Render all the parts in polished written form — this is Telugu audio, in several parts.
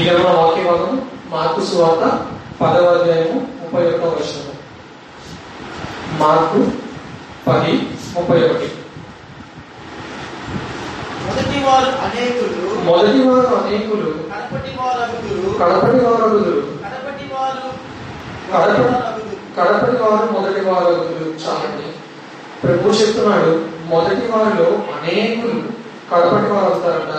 ఈ గమన వాక్య భాగం మార్కు సువార్త 10వ అధ్యాయము 31వ వచనం. మార్కు 10:31. మొదటివారు అనేకులు కడపటి వారు మొదటి వారు చాలండి. ప్రభు చెప్తున్నాడు, మొదటి వారిలో అనేకులు కడపటి వారు అవుతారట,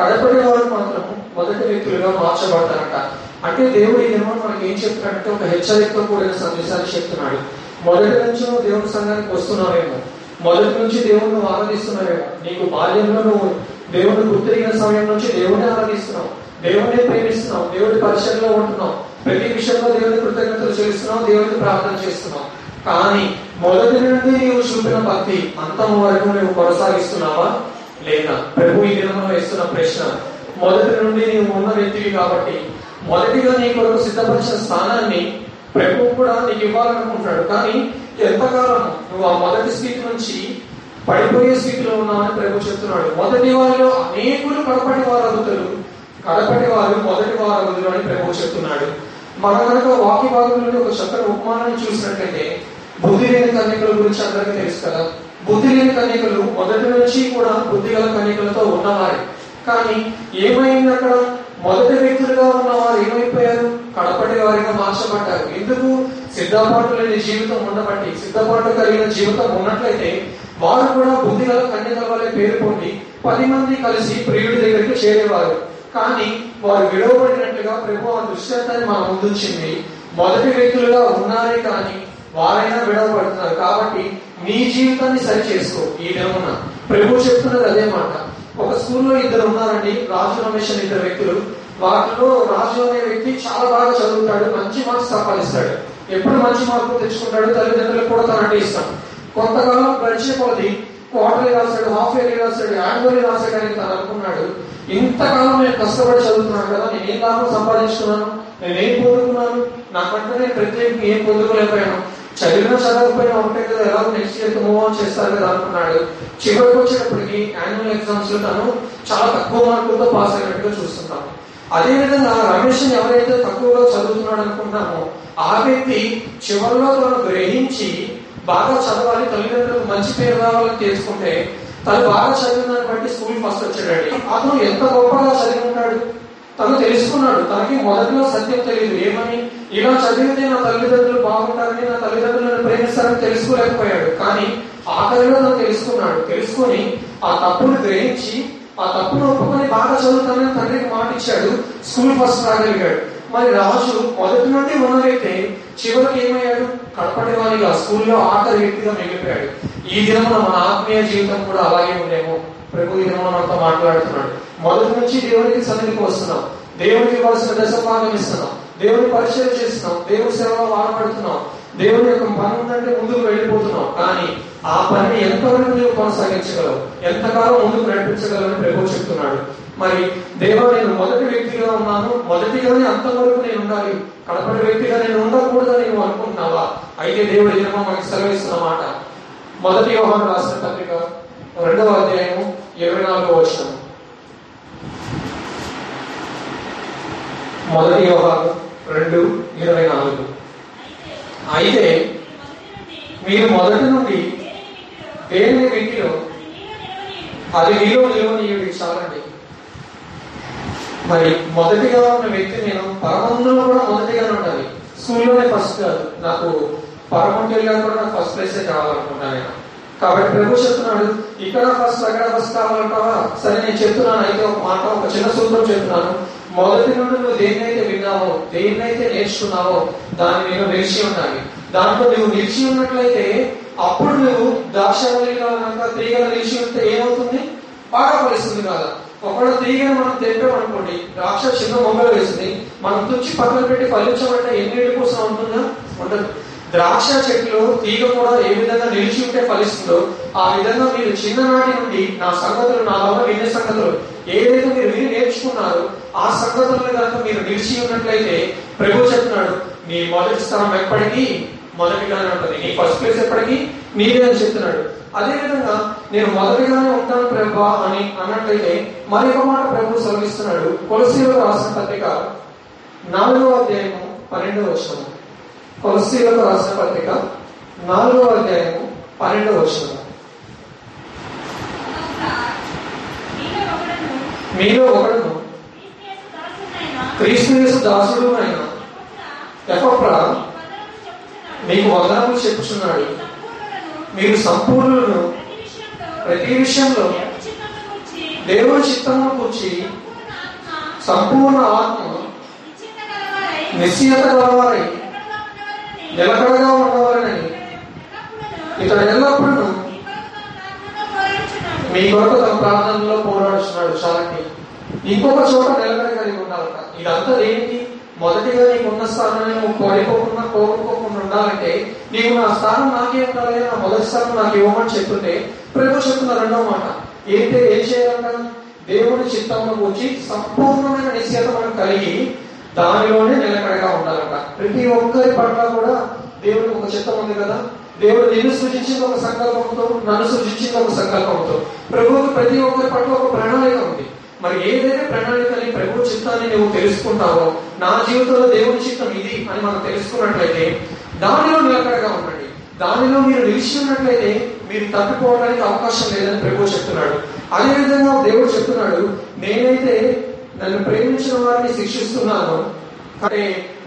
కడపటి వారు మాత్రం మొదటి వ్యక్తులుగా మార్చబడతారట. అంటే దేవుడు ఏమో మనకి ఏం చెప్తున్నాడంటే ఒక హెచ్చరికతో కూడిన సందేశాన్ని చెప్తున్నాడు. మొదటి నుంచి దేవుని సంఘానికి వస్తున్నావేమో, మొదటి నుంచి దేవుడు నువ్వు ఆరాధిస్తున్నావేమో, నీకు బాల్యంలో నువ్వు దేవుడు గుర్తిరిగిన సమయం నుంచి దేవుడిని ఆరాధిస్తున్నావు, దేవుడిని ప్రేమిస్తున్నావు, దేవుడి పరిచయంలో ఉంటున్నావు, ప్రతి విషయంలో దేవుని కృతజ్ఞతలు చేస్తున్నావు, దేవుడికి ప్రార్థన చేస్తున్నావు. కానీ మొదటి నుండి నీవు చూపిన భక్తి అంతం వరకు నువ్వు కొనసాగిస్తున్నావా లేదా? ప్రభు ఈ దినంలో వేస్తున్న ప్రశ్న. మొదటి నుండి నీవు ఉన్న వ్యక్తివి కాబట్టి మొదటిగా నీ కొరకు సిద్ధపరిచిన స్థానాన్ని ప్రభు కూడా నీకు ఇవ్వాలనుకుంటున్నాడు. కానీ ఎంతకాలం నువ్వు ఆ మొదటి స్థితి నుంచి పడిపోయే స్థితిలో ఉన్నావని ప్రభు చెప్తున్నాడు. మొదటి వారిలో అనేకులు కడపటి వారు అవుతారు, కడపటి వారు మొదటి వారు అవుతారు అని ప్రభు చెప్తున్నాడు. మనం కనుక వాక్య భాగంలో ఒక చక్కని ఉపమానాన్ని చూసినట్లయితే బుద్ధి లేని కన్యకల గురించి అందరికీ తెలుసు కదా. బుద్ధి లేని కన్యకలు మొదటి నుంచి కూడా బుద్ధి గల కన్యకలతో ఉన్నవారు. కానీ ఏమైంది అక్కడ? మొదటి వ్యక్తులుగా ఉన్న వారు ఏమైపోయారు? కడపటి వారిగా మార్చబడ్డారు. ఎందుకు? సిద్ధపాటు లేని జీవితం ఉండబట్టి. సిద్ధపాటు కలిగిన జీవితం ఉన్నట్లయితే వారు కూడా బుద్ధిగా కన్యకల వలె పేరు పొంది 10 మంది కలిసి ప్రియుడి దగ్గరికి చేరేవారు. కానీ వారు విడవబడినట్లుగా ప్రభు ఆ దృశ్యాన్ని మా ముందుంచింది. మొదటి వ్యక్తులుగా ఉన్నారే కానీ వారైనా విడవబడుతున్నారు. కాబట్టి నీ జీవితాన్ని సరి చేసుకో. ఈ విధమున ప్రభు చెప్తున్నది అదే మాట. ఒక స్కూల్లో 2 ఉన్నారండి, రాజు రమేష్ అని 2 వ్యక్తులు. వాటిలో రాజు అనే వ్యక్తి చాలా బాగా చదువుతాడు, మంచి మార్క్స్ సంపాదిస్తాడు, ఎప్పుడు మంచి మార్కులు తెచ్చుకుంటాడు, తల్లిదండ్రులకు కూడా తనంటే ఇస్తాడు. కొంతకాలం గడిచే కొద్ది క్వార్టర్లీ రాశాడు, హాఫ్ ఇయర్లీ రాశాడు, యాన్యువల్లీ రాశాడు అని తను అనుకున్నాడు. ఇంతకాలం నేను కష్టపడి చదువుతున్నాను కదా, నేనేం లాభం సంపాదించుకున్నాను, నేనేం పొందుకున్నాను, నాకంటే నేను ప్రత్యేకంగా ఏం పొందుకోలేకపోయాను, చదివిన చదవకపోయినా ఉంటే కదా, ఎలా నెక్స్ట్ ఇయర్ మూవ్ ఆన్ చేస్తారు కదా అనుకున్నాడు. చివరికి వచ్చేటప్పటికి యాన్యువల్ ఎగ్జామ్స్ లో తను చాలా తక్కువ మార్కులతో పాస్ అయినట్టుగా చూస్తున్నాం. అదేవిధంగా రమేష్ ఎవరైతే తక్కువగా చదువుతున్నాడు అనుకుంటామో ఆ వ్యక్తి చివరిలో తను గ్రహించి బాగా చదవాలి, తల్లిదండ్రులకు మంచి పేరు రావాలని తెలుసుకుంటే తను బాగా చదివిన దాన్ని బట్టి స్కూల్ ఫస్ట్ వచ్చాడండి. అతను ఎంత గొప్పగా చదివి ఉంటాడు, తను తెలుసుకున్నాడు. తనకి మొదటిలో సత్యం తెలియదు. ఏమని? ఇలా చదివితే నా తల్లిదండ్రులు బాగుంటారని, నా తల్లిదండ్రులను ప్రేమిస్తారని తెలుసుకోలేకపోయాడు. కానీ ఆఖరిలో తను తెలుసుకున్నాడు. తెలుసుకుని ఆ తప్పును గ్రహించి ఆ తప్పును ఒప్పుకొని బాగా చదువుతానని తండ్రికి మాట ఇచ్చాడు. స్కూల్ ఫస్ట్ రాగలిగాడు. మరి రాజు మొదటి నుండి ఉన్నదైతే చివరికి ఏమయ్యాడు? కడపటి వారిగా, స్కూల్లో ఆఖరి వ్యక్తిగా మిగిలిపోయాడు. ఈ దినమున మన ఆత్మీయ జీవితం కూడా అలాగే ఉండేమో. ప్రభు ఈ దినమున మనతో మాట్లాడుతున్నాడు. మొదటి నుంచి దేవునికి సన్నిధికి వస్తున్నాం, దేవునికి ఇవ్వాల్సిన దశభాగం ఇస్తున్నాం, దేవుని పరిచయం చేస్తున్నాం, దేవుని సేవలో వాడబడుతున్నాం, దేవుని యొక్క పని ఉందంటే ముందుకు వెళ్ళిపోతున్నాం. కానీ ఆ పనిని ఎంతవరకు నువ్వు కొనసాగించగలవు, ఎంతకాలం ముందుకు నడిపించగలవు అని ప్రభు చెప్తున్నాడు. మరి దేవా, నేను మొదటి వ్యక్తిగా ఉన్నాను, మొదటిగానే అంతవరకు నేను ఉండాలి, కడపటి వ్యక్తిగా నేను ఉండకూడదని నువ్వు అనుకుంటున్నావా? అయితే దేవుడు ఏమో మనకి సెలవిస్తున్నమాట. 1 యోహాను రాసిన పత్రిక 2వ అధ్యాయము 24వ వచనం. 1 యోహాను 2:24. అయితే మీరు మొదటి నుండి దేవుని వ్యక్తిలో అది మీలో నిలవనీయుడి చాలండి. మరి మొదటిగా ఉన్న వ్యక్తి నేను, పరమందులో కూడా మొదటిగానే ఉండాలి. స్కూల్లోనే ఫస్ట్ కాదు, నాకు పరమంటులుగా కూడా నాకు ఫస్ట్ ప్లేసే కావాలనుకున్నాను నేను. కాబట్టి ప్రభు చెప్తున్నాడు, ఇక్కడ ఫస్ట్ అక్కడ ఫస్ట్ కావాలంటావా? సరే, నేను చెప్తున్నాను. అయితే ఒక మాట, ఒక చిన్న సూత్రం చెప్తున్నాను. మొదటి నుండి నువ్వు దేన్నైతే విన్నావో, దేన్నైతే నేర్చుకున్నావో దాన్ని నేను నిలిచి ఉండాలి. దాంట్లో నువ్వు నిలిచి ఉన్నట్లయితే అప్పుడు నువ్వు ద్రాక్షవల్లిగా తీగన నిలిచి ఉంటే ఏమవుతుంది? బాగా ఫలిస్తుంది కదా. ఒకవేళ తీగను మనం తెంపామనుకోండి, ద్రాక్ష చిన్న మొగ్గలు వేసింది, మనం తుచ్చి పక్కన పెట్టి ఫలించమంటే ఎన్నిటి కోసం ఉంటుందా? ఉండదు. ద్రాక్ష చెట్టులో తీగ కూడా ఏ విధంగా నిలిచి ఉంటే ఫలిస్తుందో ఆ విధంగా మీరు చిన్ననాటి నుండి నా సంగతులు, నా వల్ల విన్న సంగతులు ఏదైతే మీరు విని నేర్చుకున్నారో ఆ సంగతులను కనుక మీరు నిలిచి ఉన్నట్లయితే ప్రభు చెప్తున్నాడు, నీ మొదటి స్థానం ఎప్పటికీ మొదటిగానే ఉంటుంది, నీ ఫస్ట్ ప్లేస్ ఎప్పటికీ నీదే అని చెప్తున్నాడు. అదేవిధంగా నేను మొదటిగానే ఉంటాను ప్రభువా అని అన్నట్లయితే మరి ఒక మాట ప్రభువు సెలవిస్తున్నాడు. కొలస్సీయులకు రాసిన పత్రిక 4వ అధ్యాయము 12వ వచనం. కొలస్సీయులకు రాసిన పత్రిక 4వ అధ్యాయము 12వ వచనం. మీలో ఒకడును క్రీస్తు యేసు దాసుడు అయిన ఎపఫ్రా మీకు వందనములు చెప్పుచున్నాడు. మీరు సంపూర్ణులను ప్రతి విషయంలో దేవుని చిత్తమును కూర్చి సంపూర్ణ ఆత్మ నిశ్చయత గలవారై నిలకడగా ఉన్నవారని ఇతడు ఎల్లప్పుడూ మీ కొరకు తన ప్రార్థనలో పోరాడుచున్నాడు. చాలాకి ఇంకొక చోట నిలకడ కలిగి ఉండాలట. ఇదంతా ఏంటి? మొదటిగా నీకున్న స్థానాన్ని నువ్వు కోరుకోకుండా కోరుకోకుండా ఉండాలంటే నీకు నా స్థానం నాకే ఉండాలి, నా మొదటి స్థానం నాకు ఇవ్వమని చెప్తుంటే ప్రభు చెప్తున్న రెండో మాట ఏంటి? ఏం చేయాలంట? దేవుడి చిత్తంలో వచ్చి సంపూర్ణమైన నిశ్చేతమని కలిగి దానిలోనే నిలకడగా ఉండాలంట. ప్రతి ఒక్కరి పట్ల కూడా దేవుడికి ఒక చిత్తం ఉంది కదా. దేవుడు నిన్ను సృజించింది ఒక సంకల్పంతో, నన్ను సృజించింది ఒక సంకల్పంతో. ప్రభువుకి ప్రతి ఒక్కరి పట్ల ఒక ప్రణాళిక ఉంది. మరి ఏదైతే ప్రణాళికని ప్రభు చిత్తాన్ని నువ్వు తెలుసుకుంటావో, నా జీవితంలో దేవుని చిత్తం ఇది అని మనం తెలుసుకున్నట్లయితే దానిలో నిలకడగా ఉండండి. దానిలో మీరు నిలిచి ఉన్నట్లయితే మీరు తప్పిపోవడానికి అవకాశం లేదని ప్రభు చెప్తున్నాడు. అదేవిధంగా దేవుడు చెప్తున్నాడు, నేనైతే నన్ను ప్రేమించిన వారిని శిక్షిస్తున్నాను. అంటే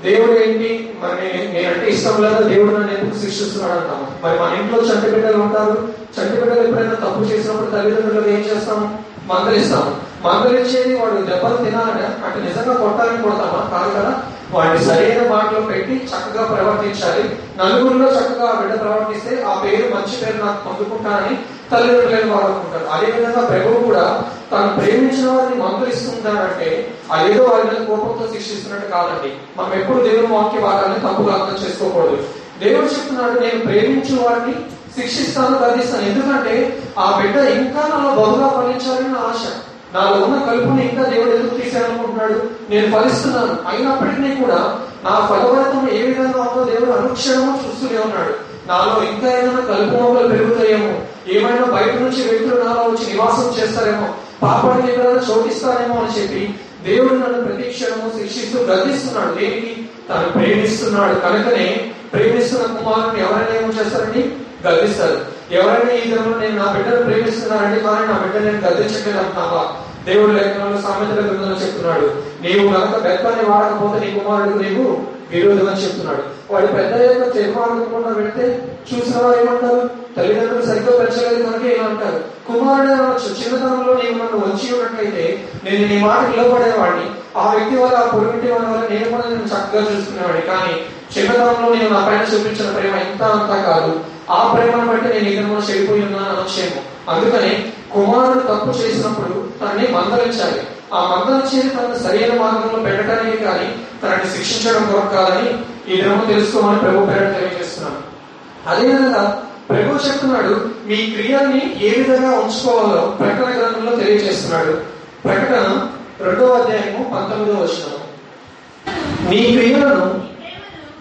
దేవుడు ఏంటి? మరి నేనంటే ఇష్టం లేదా దేవుడు నన్ను ఎందుకు శిక్షిస్తున్నాడు అంటాము. మరి మన ఇంట్లో చంటి బిడ్డలు ఉంటారు. చంటి బిడ్డలు ఎప్పుడైనా తప్పు చేసినప్పుడు తల్లిదండ్రులు ఏం చేస్తాము? మందలిస్తాము. మందలిచ్చేది వాడు దెబ్బలు తినాలనే అంటే నిజంగా కొట్టాలని కొడతామా? కాదు కదా. వాడిని సరైన మాటలు పెట్టి చక్కగా ప్రవర్తించాలి. నలుగురిలో చక్కగా ఆ బిడ్డ ప్రవర్తిస్తే ఆ పేరు మంచి పేరు నాకు పొందుకుంటానని తల్లిదండ్రులైన వారు అనుకుంటారు. అదేవిధంగా ప్రభువు కూడా తాను ప్రేమించిన వారిని మందలిస్తున్నారంటే అదేదో వారి మీద కోపంతో శిక్షిస్తున్నట్టు కాదండి. మనం ఎప్పుడు దేవుని వాక్య భాగాన్ని తప్పుగా అర్థం చేసుకోకూడదు. దేవుడు చెప్తున్నాడు, నేను ప్రేమించిన వారిని శిక్షిస్తాను, గర్దిస్తాను. ఎందుకంటే ఆ బిడ్డ ఇంకా నాలో బహుగా ఫలించాలని ఆశ. నాలో ఉన్న కలుపుని ఇంకా దేవుడు ఎందుకు తీసేయాలనుకుంటున్నాడు? నేను ఫలిస్తున్నాను అయినప్పటికీ కూడా నా ఫలవరితం ఏ విధంగా ఉందో దేవుడు అనుక్షణము చూస్తూనే ఉన్నాడు. నాలో ఇంకా ఏమైనా కలుపు మొక్కలు పెరుగుతాయేమో, ఏమైనా బయట నుంచి వ్యక్తులు నాలో వచ్చి నివాసం చేస్తారేమో, పాపాన్ని ఏమైనా చోటిస్తారేమో అని చెప్పి దేవుడు నన్ను ప్రతి క్షణము శిక్షిస్తూ గర్దిస్తున్నాడు. దేనికి? తను ప్రేమిస్తున్నాడు కనుకనే. ప్రేమిస్తున్న కుమారుని ఎవరైనా ఏమో చేస్తారని గర్దిస్తారు. ఎవరైనా ఈ విధంగా నేను నా బిడ్డను ప్రేమిస్తున్నానండి, కానీ నా బిడ్డ నేను గర్దించలేదు అంటున్నావా? దేవుడు లేఖనంలో సామెతల గ్రంథంలో చెప్తున్నాడు, నీవు కనుక బెత్తాన్ని వాడకపోతే నీ కుమారుడు నీవు విరోధం అని చెప్తున్నాడు. వాడు పెద్ద యొక్క తీర్మానకుండా పెడితే చూసిన వారు ఏమంటారు? తల్లిదండ్రులు సరిగ్గా పెంచలేదు కనుక ఏమంటారు? కుమారుడు చిన్నతనంలో నీవు నన్ను వచ్చి ఉన్నట్లయితే నేను నీ మాట నిలబడేవాడిని. ఆ వ్యక్తి వల్ల, ఆ పొరుగుంటి వాళ్ళ వల్ల నేను కూడా నేను చక్కగా చూసుకునేవాడిని. కానీ చిన్నతనంలో నేను నా పైన చూపించిన ప్రేమ ఇంత అంతా కాదు. ఆ ప్రేమను బట్టి నేను ఏదైనా చెడిపోయి ఉన్నాను అనుక్షేమం. అందుకని కుమారుడు తప్పు చేసినప్పుడు తనని మందలించాలి. ఆ మందలించేది తనను సరైన మార్గంలో పెట్టడానికి కానీ తనని శిక్షించడం కొరకు కాదని ఈ దినము తెలుసుకోమని ప్రభు పేరు తెలియజేస్తున్నాను. అదేవిధంగా ప్రభు చెప్తున్నాడు, మీ క్రియల్ని ఏ విధంగా ఉంచుకోవాలో ప్రకటన గ్రంథంలో తెలియజేస్తున్నాడు. ప్రకటన 2వ అధ్యాయము 19వ వచనం. నీ క్రియలను,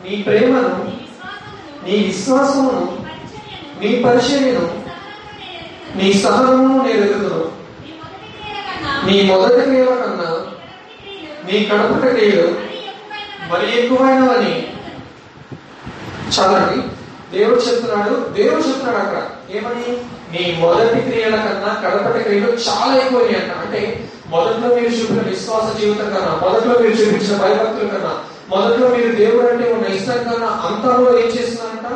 నీ ప్రేమను, నీ విశ్వాసమును, నీ పరిచర్యను, నీ సహనమును నేరెరుగుదును. నీ మొదటి క్రియల కన్నా నీ కడపట క్రియలు మరి ఎక్కువైనవని. చాలండి, దేవుడు చెప్తున్నాడు. అక్కడ ఏమని? నీ మొదటి క్రియల కన్నా కడపటి క్రియలు చాలా ఎక్కువని అంట. అంటే మొదట్లో మీరు చూపిన విశ్వాస జీవితం కన్నా, మొదట్లో మీరు చూపించిన భయభక్తుల కన్నా, మొదట్లో మీరు దేవుడు అంటే ఉన్న ఇష్టం కన్నా అంతంలో ఏం చేస్తున్నారంట?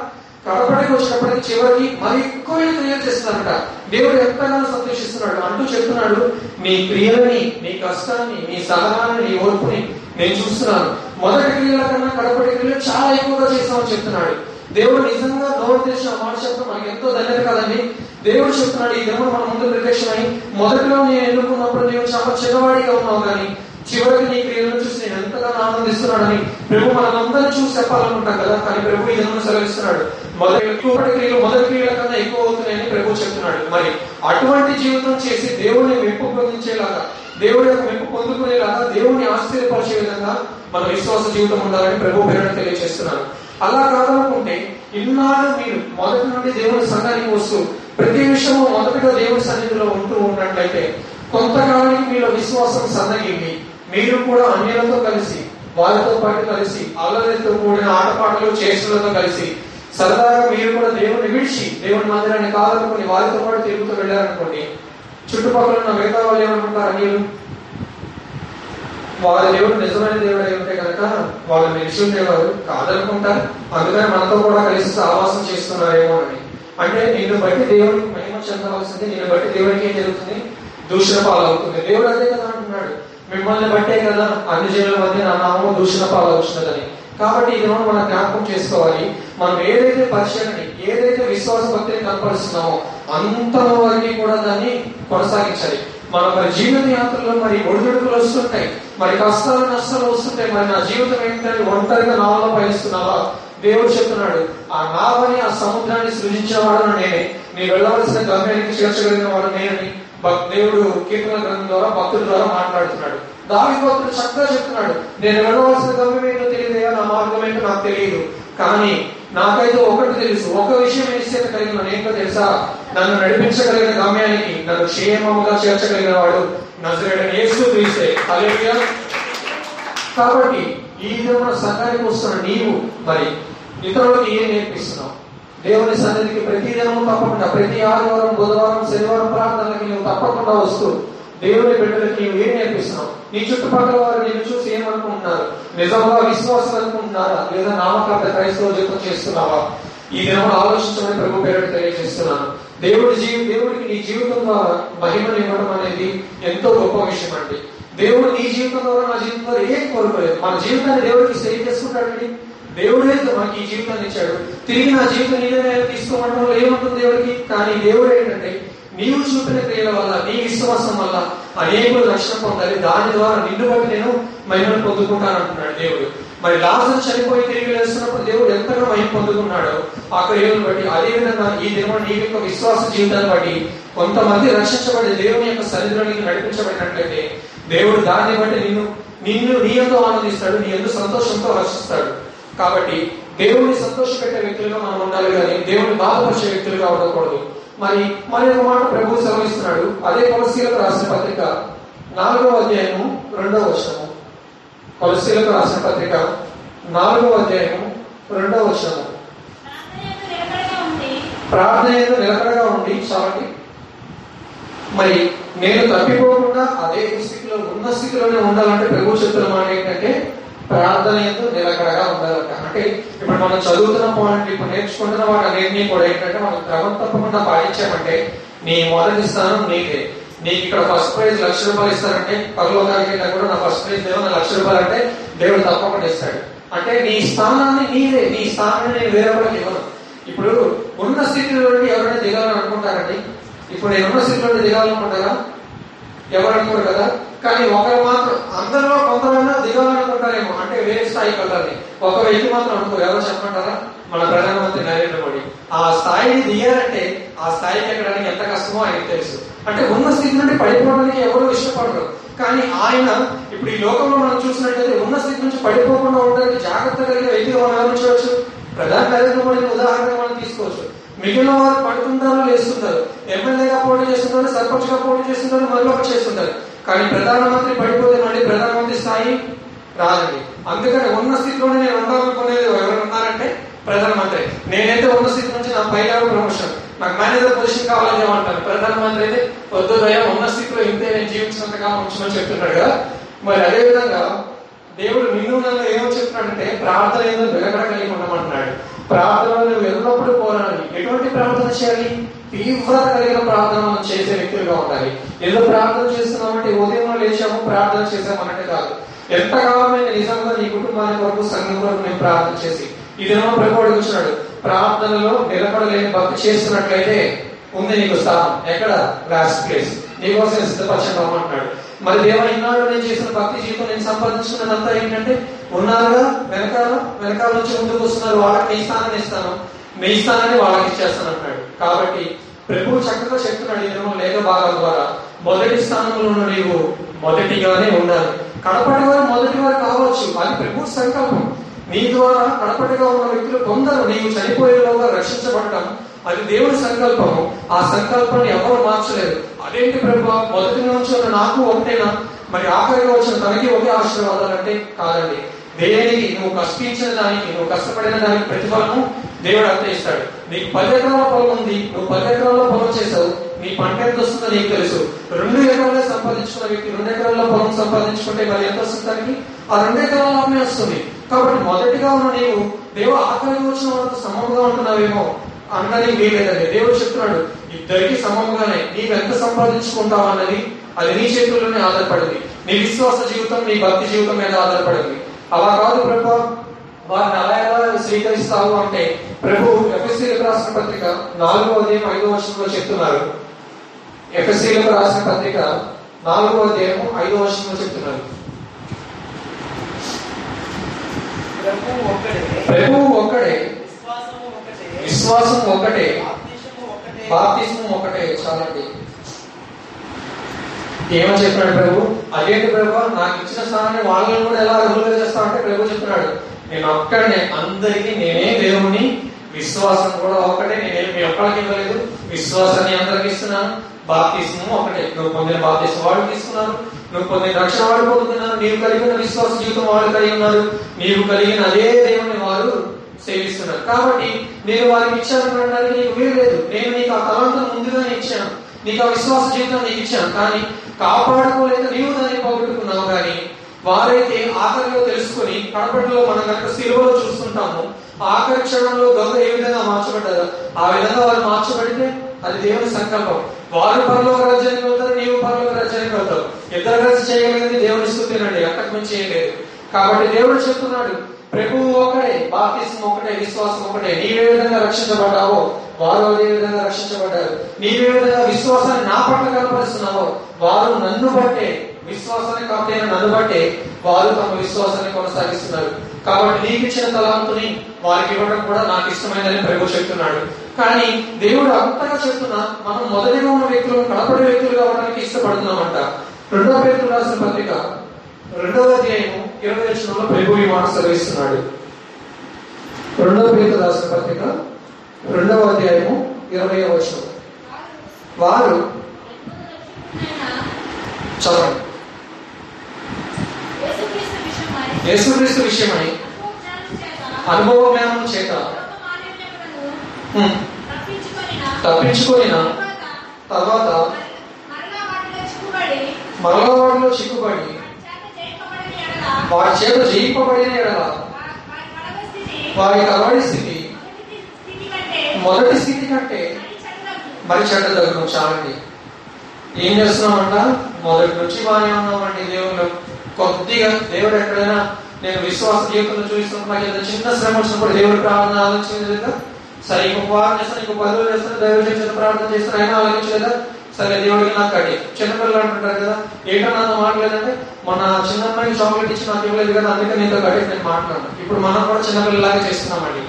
కడపటికి వచ్చినప్పటికీ చివరికి మరి ఎక్కువైన క్రియలు చేస్తున్నారంట. దేవుడు ఎంతగానో సంతోషిస్తున్నాడు. అంటూ చెప్తున్నాడు, నీ క్రియలని, నీ కష్టాన్ని, నీ సహనాన్ని, నీ ఓర్పుని నేను చూస్తున్నాను. మొదటి క్రియల కన్నా కడపటి క్రియలు చాలా ఎక్కువగా చేస్తామని చెప్తున్నాడు. దేవుడు నిజంగా నోరు తెచ్చిన మాట చెప్పడం మనకు ఎంతో ధన్యత కదండి. దేవుడు చెప్తున్నాడు, ఈ దేవుడు మన ముందు ప్రత్యక్షమై, మొదటిలో నేను ఎన్నుకున్నప్పుడు నేను చాలా చిన్నవాడిగా ఉన్నావు, కానీ చివరికి నీ క్రియలను చూసి నేను ఎంతగానో ఆనందిస్తున్నాడని ప్రభు మనందరినీ చూసి చెప్పాలనుకుంటాం కదా. కానీ ప్రభు ఈ విధంగా సెలవిస్తున్నాడు, మొదటి క్రియల కన్నా ఎక్కువ అవుతున్నాయని ప్రభు చెప్తున్నాడు. మరి అటువంటి జీవితం చేసి దేవుడిని మెప్పు పొందించేలాగా, దేవుడి యొక్క మెప్పు పొందుకునేలాగా, దేవుడిని ఆశ్చర్యపరిచే విధంగా మన విశ్వాస జీవితం ఉండాలని ప్రభు పేరును తెలియజేస్తున్నాను. అలా కాదనుకుంటే ఇన్నాళ్ళు మీరు మొదటి నుండి దేవుని సంఘానికి వస్తూ ప్రతి విషయము మొదటిగా దేవుని సన్నిధిలో ఉంటూ ఉన్నట్లయితే కొంతకాలానికి మీలో విశ్వాసం సన్నగిల్లి మీరు కూడా అన్యులతో కలిసి, వాళ్ళతో పాటు కలిసి, అల్లరితో కూడిన ఆటపాటలు చేష్టలతో కలిసి సరదాగా మీరు కూడా దేవుని విడిచి దేవుని మందిరాన్ని కాదనుకుని వారితో పాటు తిరుగుతూ వెళ్ళారనుకోండి, చుట్టుపక్కల ఉన్న మిగతా వాళ్ళు ఏమనుకుంటారు? అన్యులు వాళ్ళ దేవుడు నిజమైన దేవుడు అయి ఉంటే కనుక వాళ్ళు నిలిచి ఉండేవారు కాదనుకుంటారు, అందుకని మనతో కూడా కలిసి సహవాసం చేస్తున్నారేమో అని. అంటే నిన్ను బట్టి దేవుడికి మహిమ చెందవలసింది, నిన్ను బట్టి దేవుడికి ఏం జరుగుతుంది? దూషణ పాలవుతుంది. దేవుడు అదే కదా అంటున్నాడు, మిమ్మల్ని బట్టే కదా అన్ని జనుల మధ్య నా నామము దూషణ పాలవుతున్నదని. కాబట్టి ఇది మనం జ్ఞాపకం చేసుకోవాలి. మనం ఏదైతే పరిచయాన్ని, ఏదైతే విశ్వాస భక్తిని కనపరుస్తున్నామో అంతలో వరకు కూడా దాన్ని కొనసాగించాలి. మన మరి జీవిత యాత్రలో మరి ఒడిదుడుకులు వస్తుంటాయి, మరి కష్టాలు నష్టాలు వస్తుంటాయి, మరి నా జీవితం ఏంటంటే ఒంటరిగా నావలో పయనిస్తున్నావా? దేవుడు చెప్తున్నాడు, ఆ నావని ఆ సముద్రాన్ని సృజించేవాడు నేనే, నేను వెళ్ళవలసిన గమ్యానికి చేర్చగలిగిన వాడు నేనని దేవుడు కీర్తన గ్రంథం ద్వారా భక్తుల ద్వారా మాట్లాడుతున్నాడు. దావీదు భక్తుడు చక్కగా చెప్తున్నాడు, నేను వెళ్ళవలసిన గమ్యం ఏంటో తెలియదయా, నా మార్గం ఏంటో నాకు తెలియదు, కానీ నాకైతే ఒకటి తెలుసు, ఒక విషయం నిశ్చయత కలిగిన నేనుకో తెలుసా, నన్ను నడిపించగలిగిన గమ్యానికి, నన్ను క్షేమముగా చేర్చగలిగిన వాడు నజరేయుడైన యేసు క్రీస్తే. హల్లెలూయా. కాబట్టి ఈ విధంగా సంఘానికి వస్తున్న నీవు మరి ఇతరులకు ఏం నేర్పిస్తున్నావు? దేవుని సన్నిధికి ప్రతి దినము తప్పకుండా, ప్రతి ఆదివారం, బుధవారం, శనివారం ప్రార్థనలకి నువ్వు తప్పకుండా వస్తూ దేవుని బిడ్డలకి నువ్వు ఏం నేర్పిస్తున్నావు? నీ చుట్టుపక్కల వారు నిన్ను చూసి ఏమనుకుంటున్నారు? నిజంగా విశ్వాసం అనుకుంటున్నారా, లేదా నామకార్థ క్రైస్తవ జీవితం చేస్తున్నావా? ఈ దినం ఆలోచించమని ప్రభు పేరు తెలియజేస్తున్నాను. దేవుడికి నీ జీవితం ద్వారా మహిమను ఇవ్వడం అనేది ఎంతో గొప్ప విషయం అండి. దేవుడు నీ జీవితం ద్వారా నా జీవితం ద్వారా ఏం కోరుకోలేదు. మన జీవితాన్ని దేవుడికి సేవ చేసుకుంటాడండి. దేవుడే మనకి ఈ జీవితాన్ని ఇచ్చాడు, తిరిగి నా జీవితం నేనే తీసుకోవడం వల్ల ఏముంటుంది దేవుడికి? కానీ దేవుడు ఏంటంటే నీవు చూపిన క్రియల వల్ల, నీ విశ్వాసం వల్ల అనేక రక్షణ పొందాలి, దాని ద్వారా నిన్ను బట్టి నేను మహిమను పొందుకుంటాను అంటున్నాడు దేవుడు. మరి లాజరు చనిపోయి తిరిగి లేస్తున్నప్పుడు దేవుడు ఎంతగా మహిమ పొందుకున్నాడో ఆ క్రియలను బట్టి, అదేవిధంగా ఈ దినం నీ యొక్క విశ్వాస జీవితాన్ని బట్టి కొంతమంది రక్షించబడి దేవుని యొక్క సన్నిధిలోకి నడిపించబడినట్లయితే దేవుడు దాన్ని బట్టి నిన్ను నీ ఎంతో ఆనందిస్తాడు, నీ ఎంతో సంతోషంతో రక్షిస్తాడు. కాబట్టి దేవుడిని సంతోషపెట్టే వ్యక్తులుగా మనం ఉండాలి, కానీ దేవుడిని బాధపరిచే వ్యక్తులుగా ఉండకూడదు. మరి ఒక మాట ప్రభువు సెలవిస్తున్నాడు, అదే కొలస్సీలకు రాసిన పత్రిక 4వ అధ్యాయము 2వ వచనము. కొలస్సీలకు రాసిన పత్రిక 4వ అధ్యాయము 2వ వచనము. ప్రార్థన నిలకడగా ఉండి చాలండి. మరి నేను తప్పిపోకుండా అదే స్థితిలో ఉన్న స్థితిలోనే ఉండాలంటే ప్రభు చెప్తున్న మాట ఏంటంటే ప్రార్థన ఎందు నిలకడగా ఉండాలంట. అంటే ఇప్పుడు మనం చదువుతున్న పాయింట్, ఇప్పుడు నేర్చుకుంటున్న వాటి అన్నింటినీ కూడా ఏంటంటే మనం క్రమం తప్పకుండా పాటించామంటే నీ మొదటి స్థానం నీదే. నీకు ఇక్కడ ఫస్ట్ ప్రైజ్ ₹1,00,000 ఇస్తారంటే పగలో దానికంటే కూడా నా ఫస్ట్ ప్రైజ్ దేవుడు ₹1,00,000 అంటే దేవుడు తప్పకుండా ఇస్తాడు. అంటే నీ స్థానాన్ని నీదే, నీ స్థానాన్ని నేను వేరేవాళ్ళకి ఇవ్వను. ఇప్పుడు ఉన్న స్థితిలో ఎవరైనా దిగాలని అనుకుంటారండి? ఇప్పుడు నేను ఉన్న స్థితిలో దిగాలనుకుంటారా? ఎవరు అనుకోరు కదా. కానీ ఒకరు మాత్రం, అందరిలో కొంతమైనా దిగాలనుకుంటారేమో, అంటే వేరే స్థాయికి వెళ్ళాలి. ఒక వ్యక్తి మాత్రం అనుకో, ఎవరు చెప్పమంటారా? మన ప్రధానమంత్రి నరేంద్ర మోడీ. ఆ స్థాయిని దిగారంటే ఆ స్థాయికి ఎక్కడానికి ఎంత కష్టమో ఆయనకు తెలుసు. అంటే ఉన్న స్థితి నుండి పడిపోవడానికి ఎవరు ఇష్టపడరు. కానీ ఆయన ఇప్పుడు ఈ లోకంలో మనం చూసినట్లయితే ఉన్న స్థితి నుంచి పడిపోకుండా ఉండడానికి జాగ్రత్త కలిగిన వ్యక్తిగా మనం ఆలోచించవచ్చు. ప్రధాని నరేంద్ర మోడీని ఉదాహరణగా మనం తీసుకోవచ్చు. మిగిలిన వారు పడుతుంటారో లేస్తుంటారు, ఎమ్మెల్యేగా పోటీ చేస్తుంటారు, సర్పంచ్ గా పోటీ చేస్తుంటారు, మరొకటి చేస్తుంటారు. కానీ ప్రధానమంత్రి పడిపోతే మళ్ళీ ప్రధానమంత్రి స్థాయి రాదండి. అందుకని ఉన్న స్థితిలోనే నేను ఉండాలనుకునేది ఎవరు ఉన్నారంటే ప్రధానమంత్రి. నేనైతే ఉన్న స్థితి నుంచి నా పై లెవెల్ ప్రమోషన్, నాకు మేనేజర్ పొజిషన్ కావాలని ఏమంటారు. ప్రధానమంత్రి అయితే వద్దు దయ, ఉన్న స్థితిలో ఇంతే నేను జీవించినంతకాలం ఉంచమని చెప్తున్నాడు కదా. మరి అదేవిధంగా దేవుడు నిన్ను నన్ను ఏమో చెప్తున్నాడంటే ప్రార్థన ఏదో వెలగడగలిగి ఉండమంటున్నాడు. ప్రార్థనలు వెళ్ళినప్పుడు పోరాడాలి. ఎటువంటి ప్రార్థన చేయాలి? తీవ్రత కలిగిన ప్రార్థన మనం చేసే వ్యక్తులుగా ఉండాలి. ఏదో ప్రార్థన చేస్తున్నామంటే ఉదయం లేచాము ప్రార్థన చేసామన్నట్టు కాదు. ఎంతకాలం నేను నిజంగా నీ కుటుంబానికి వరకు, సంఘం వరకు నేను ప్రార్థన చేసి ఇదేమో ప్రభు అడుగుతున్నాడు, ప్రార్థనలో నిలబడలేని భక్తి చేస్తున్నట్లయితే ఉంది నీకు స్థానం ఎక్కడ? లాస్ట్ ప్లేస్, నీకోసం సిద్ధపరచడం అంటున్నాడు. మరి దేవా, ఇన్నాడు నేను చేసిన భక్తి జీవితం, నేను సంపాదించుకున్నదంతా ఏంటంటే ఉన్నారుగా వెనకాల నుంచి ముందుకు వస్తున్నారు, వాళ్ళకి నీ స్థానాన్ని ఇస్తాను, నీ స్థానాన్ని వాళ్ళకి ఇచ్చేస్తాను అంటున్నాడు. కాబట్టి ప్రభువు చక్కగా చెప్తున్నాడు ఇతను లేఖ భాగాల ద్వారా, మొదటి స్థానంలో నీవు మొదటిగానే ఉండాలి. కడపటి వారు మొదటి వారు కావచ్చు, అది ప్రభు సంకల్పం. నీ ద్వారా కడపటిగా ఉన్న వ్యక్తులు కొందరు నీవు చనిపోయేలోగా రక్షించబడటం, అది దేవుడి సంకల్పము. ఆ సంకల్పాన్ని ఎవరు మార్చలేరు. అదేంటి ప్రభా, మొదటి నుంచి నాకు ఒకటేనా, మరి ఆఖరిగా వచ్చిన తనకి ఒకే ఆశీర్వాదాలంటే కాదండి. దేనికి నువ్వు కష్టించిన దానికి, నువ్వు కష్టపడిన దానికి ప్రతిఫలము దేవుడు అంతే ఇస్తాడు. నీకు 10 ఎకరాల పొలం ఉంది, నువ్వు 10 ఎకరాల్లో పొలం చేసావు, నీ పంట ఎంత వస్తుందో నీకు తెలుసు. 2 ఎకరాలే సంపాదించుకున్న వ్యక్తి 2 ఎకరాల్లో పొలం సంపాదించుకుంటే మరి ఎంత వస్తుంది దానికి? ఆ 2 ఎకరాలే వస్తుంది. కాబట్టి మొదటిగా ఉన్న నీవు దేవు ఆఖరిగా వచ్చిన వాళ్ళతో సమంగా ఉంటున్నావేమో అనడానికి వీలేదండి. దేవుడు చెప్తున్నాడు ఇద్దరికి సమంగానే. నీవెంత సంపాదించుకుంటావు అన్నది అది నీ చేతుల్లోనే ఆధారపడింది. నీ విశ్వాస జీవితం, నీ భక్తి జీవితం మీద ఆధారపడింది. అలా కాదు ప్రభు, వారిని అలా ఎలా స్వీకరిస్తావు అంటే ప్రభు ఎఫెసీయులకు రాసిన పత్రిక 4వ అధ్యాయం 5వ వచనంలో చెప్తున్నారు. ఎఫెసీయులకు రాసిన పత్రిక 4వ అధ్యాయం 5వ వచనంలో చెప్తున్నారు, ప్రభువు ఒక్కడే, విశ్వాసం ఒకటే, బాప్తిస్మం ఒకటే. చాలండి. ఏమని చెప్పినాడు ప్రభు? అదేంటి ప్రభు, నాకు ఇచ్చిన స్థానాన్ని వాళ్ళని కూడా ఎలా అభివృద్ధి చేస్తా అంటే ప్రభు చెప్తున్నాడు, నేను ఒక్కడనే అందరికీ నేనే దేవుని. విశ్వాసం కూడా ఒకటే, నేనేమి ఒక్కడికి ఇవ్వలేదు. విశ్వాసాన్ని అందరికి ఇస్తున్నాను. బాప్తిస్మం ఒకటే. నువ్వు పొందిన బాప్తిస్మం వాడు తీసుకున్నాను, నువ్వు పొందిన రక్షణ వాడు పొందుతున్నాను, నీవు కలిగిన విశ్వాస జీవితం వాడు కలిగి ఉన్నారు, నీవు కలిగిన అదే దేవుని వారు సేవిస్తున్నారు. కాబట్టి నేను వారికి ఇచ్చానడానికి నీకు వీల్లేదు. నేను నీకు ఆ తలంతం ముందుగానే ఇచ్చాను, నీకు ఆ విశ్వాస జీవితాన్ని ఇచ్చాను, కానీ కాపాడుకోలేక నీవు దాన్ని పోగొట్టుకున్నావు. కానీ వారైతే ఆఖరిలో తెలుసుకుని, కడపటిలో మనం కనుక సిలువలో చూస్తుంటాము, ఆఖరి క్షణంలో దొంగ ఏ విధంగా మార్చబడ్డారు, ఆ విధంగా వారు మార్చబడితే అది దేవుని సంకల్పం. వారు పరలోక రాజ్యానికి వెళ్తారు, నీవు పరలోక రాజ్యానికి వెళ్తావు. ఇద్దరు కలిసి చేయగలిగింది దేవుని స్తుతినండి, అక్కడి నుంచి చేయలేదు. కాబట్టి దేవుడు చెప్తున్నాడు, ప్రభువు ఒకటే, బాప్తిస్మం ఒకటే, విశ్వాసం ఒకటే. నీవే విధంగా రక్షించబడ్డావో వారు అదే విధంగా రక్షించబడ్డారు. నీవే విధంగా విశ్వాసాన్ని నా పట్ల కనపరుస్తున్నావో వారు నన్ను బట్టే, విశ్వాసాన్ని కాపైన నన్ను బట్టే వారు తమ విశ్వాసాన్ని కొనసాగిస్తున్నారు. కాబట్టి నీకు ఇచ్చిన తలాంతుని వారికి ఇవ్వడం కూడా నాకు ఇష్టమైనదని ప్రభు చెప్తున్నాడు. కానీ దేవుడు అంతగా చెప్తున్నా మనం మొదటిగా ఉన్న వ్యక్తులు కడపడి వ్యక్తులు కావడానికి ఇష్టపడుతున్నామంట. 2వ పేతురు రాసిన పత్రిక 2వ అధ్యాయం 20వ వచనంలో ప్రభు ఈ మాట సెలవిస్తున్నాడు. 2వ పేతురు రాసిన పత్రిక 2వ అధ్యాయం 20వ వచనం, వారు చదవండి. యేసుక్రీస్తు విషయమై అనుభవ జ్ఞానం చేత తప్పించుకొనిన తర్వాత మరలా వాటిలో చిక్కుబడి వారి చేత జయింపబడిన ఎడల వారి కలవాడి స్థితి మొదటి స్థితి కంటే మరి చెడ్డ తగ్గును. చాలండి. ఏం చేస్తున్నామంట? మొదటి నుంచి బాగానే ఉన్నామండి దేవుళ్ళు. కొద్దిగా దేవుడు ఎక్కడైనా నేను విశ్వాస జీవితంలో చూపిస్తున్నాను, ఏదైనా చిన్న శ్రమ వచ్చినప్పుడు దేవుడు ప్రార్థన ఆలోచించలేదా? సరే ఇంకొక వారం చేస్తాను, ఇంకొక 10 రోజులు చేస్తాను, దేవుడి చిన్న ప్రార్థన చేస్తాను, అయినా ఆలోచించలేదా? సరే దేవుడికి నాకు అడిగి చిన్నపిల్లలు అంటుంటారు కదా, ఏంటో నాతో మాట్లాడలేదంటే మన చిన్నమ్మాయికి చాక్లెట్ ఇచ్చి నాకు ఇవ్వలేదు కదా, అందుకే నీతో కడిగి నేను మాట్లాడను. ఇప్పుడు మనం కూడా చిన్నపిల్లలాగా చేస్తున్నామండి.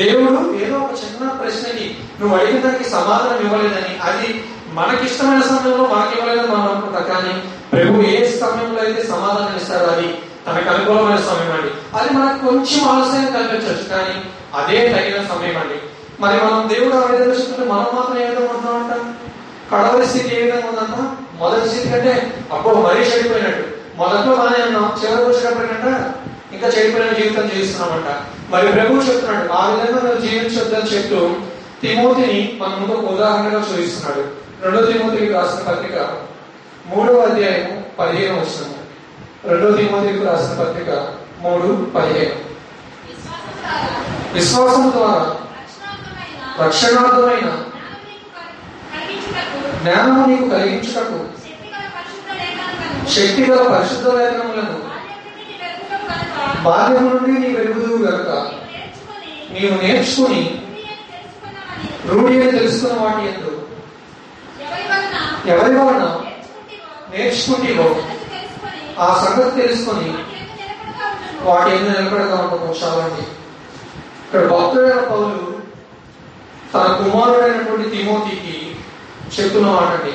దేవుడు ఏదో ఒక చిన్న ప్రశ్నకి నువ్వు అడిగిన దానికి సమాధానం ఇవ్వలేదని, అది మనకిష్టమైన సమయంలో మనకి ఇవ్వలేదని మనం అనుకుంటాం. కానీ ప్రభు ఏ సమయంలో అయితే సమాధానం ఇస్తాడు అది తనకు అనుకూలమైన సమయం అండి. అది మనకు కొంచెం ఆలస్యం కనిపించవచ్చు, కానీ అదే తగిన సమయం అండి. మరి మనం దేవుడు ఆ విధంగా చెప్తుంటే మనం మాత్రం ఏ విధంగా ఉంటున్నామంట? కడవరి స్థితి ఏ విధంగా ఉందంట? మొదటి స్థితి కంటే అబ్బో మరీ చెడిపోయినట్టు. మొదట్లో బాగానే అన్నాం, చివరికి వచ్చినప్పటికంట ఇంకా చెడిపోయిన జీవితం జీవిస్తున్నామంట. మరి ప్రభు చెప్తున్నాడు ఆ విధంగా నువ్వు జీవించొద్దని చెప్తూ తిమోతిని మన ముందు ఉదాహరణగా చూపిస్తున్నాడు. 2వ తిమోతికి రాసిన పత్రిక 3వ అధ్యాయం 15వ వచనం, 2వ తిమోతికి రాసిన పత్రిక 3:15, విశ్వాసం ద్వారా రక్షణార్థమైన జ్ఞానము నీకు కలిగించుటకు శక్తిగా పరిశుద్ధ లేఖనములను బాల్యం నుండి నీ వెలుగుదువు గనుక నీవు నేర్చుకుని రూఢి అని తెలుసుకున్న వాటి యందు ఎవరి వలన నేర్చుకుంటేవో ఆ సంగతి తెలుసుకొని వాటి యందు నిలబడగా ఉండటం. చాలండి. ఇక్కడ భక్తుడైన పౌలు తన కుమారుడైనటువంటి తిమోతికి చెప్తున్న వాటండి,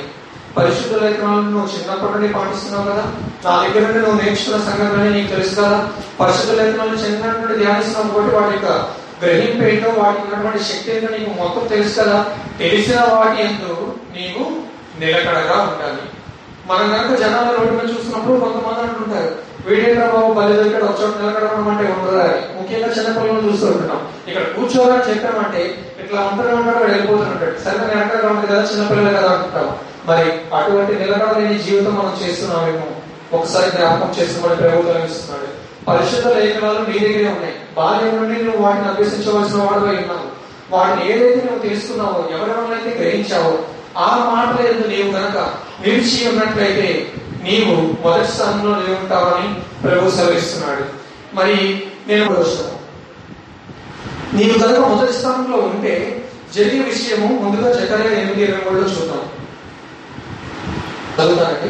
పరిశుద్ధ లేఖనాలను నువ్వు చిన్నప్పటి నుండి పాటిస్తున్నావు కదా, నా దగ్గర నుండి నువ్వు నేర్చుకున్న సంగతి నీకు తెలుసు కదా, పరిశుద్ధ లేఖనాలను చిన్నప్పటి నుండి ధ్యానిస్తున్నావు కాబట్టి వాటి యొక్క గ్రహింపేటో వాటికి ఉన్నటువంటి శక్తి ఏంటో నీకు మొత్తం తెలుసు కదా. తెలిసిన వాటి ఎందు నీవు నిలకడగా ఉండాలి. మనం కనుక జనాలు రోడ్డు మీద చూసినప్పుడు కొంతమంది అంటుంటారు, వీడేంద్ర బాబు బలి దగ్గర వచ్చాడు నిలకడడం అంటే ఉండదు. ముఖ్యంగా చిన్నపిల్లలు చూస్తూ ఉంటున్నాం. ఇక్కడ కూర్చోవాలని చెప్పామంటే ఇట్లా ఉంటారు ఉంటాడు వెళ్ళిపోతుంటాడు. సరే నిలకడగా ఉంటుంది కదా, చిన్నపిల్లలే కదా అంటుంటాం. మరి అటువంటి నిలకడ లేని జీవితం మనం చేస్తున్నామేమో ఒకసారి జ్ఞాపకం చేసుకోమని ప్రభుత్వం ఇస్తున్నాడు. పరిశుద్ధ లేఖనాలు నీ దగ్గరే ఉన్నాయి. బాల్యం నుండి నువ్వు వాటిని అభ్యసించవలసిన వాడుగా ఉన్నావు. వాటిని ఏదైతే నువ్వు తెలుసుకున్నావో, ఎవరెవరైతే గ్రహించావో, ఆ మాటల యందు నీవు గనక నిలిచి ఉన్నట్లయితే నీవు మొదటి స్థానంలో నిలిచి ఉంటావని ప్రభు సెలవిస్తున్నాడు. మరి నేను నీవు గనక మొదటి స్థానంలో ఉంటే జరిగే విషయము ముందుగా జకర్యా 8:23 చూద్దాం. చదువుతానండి.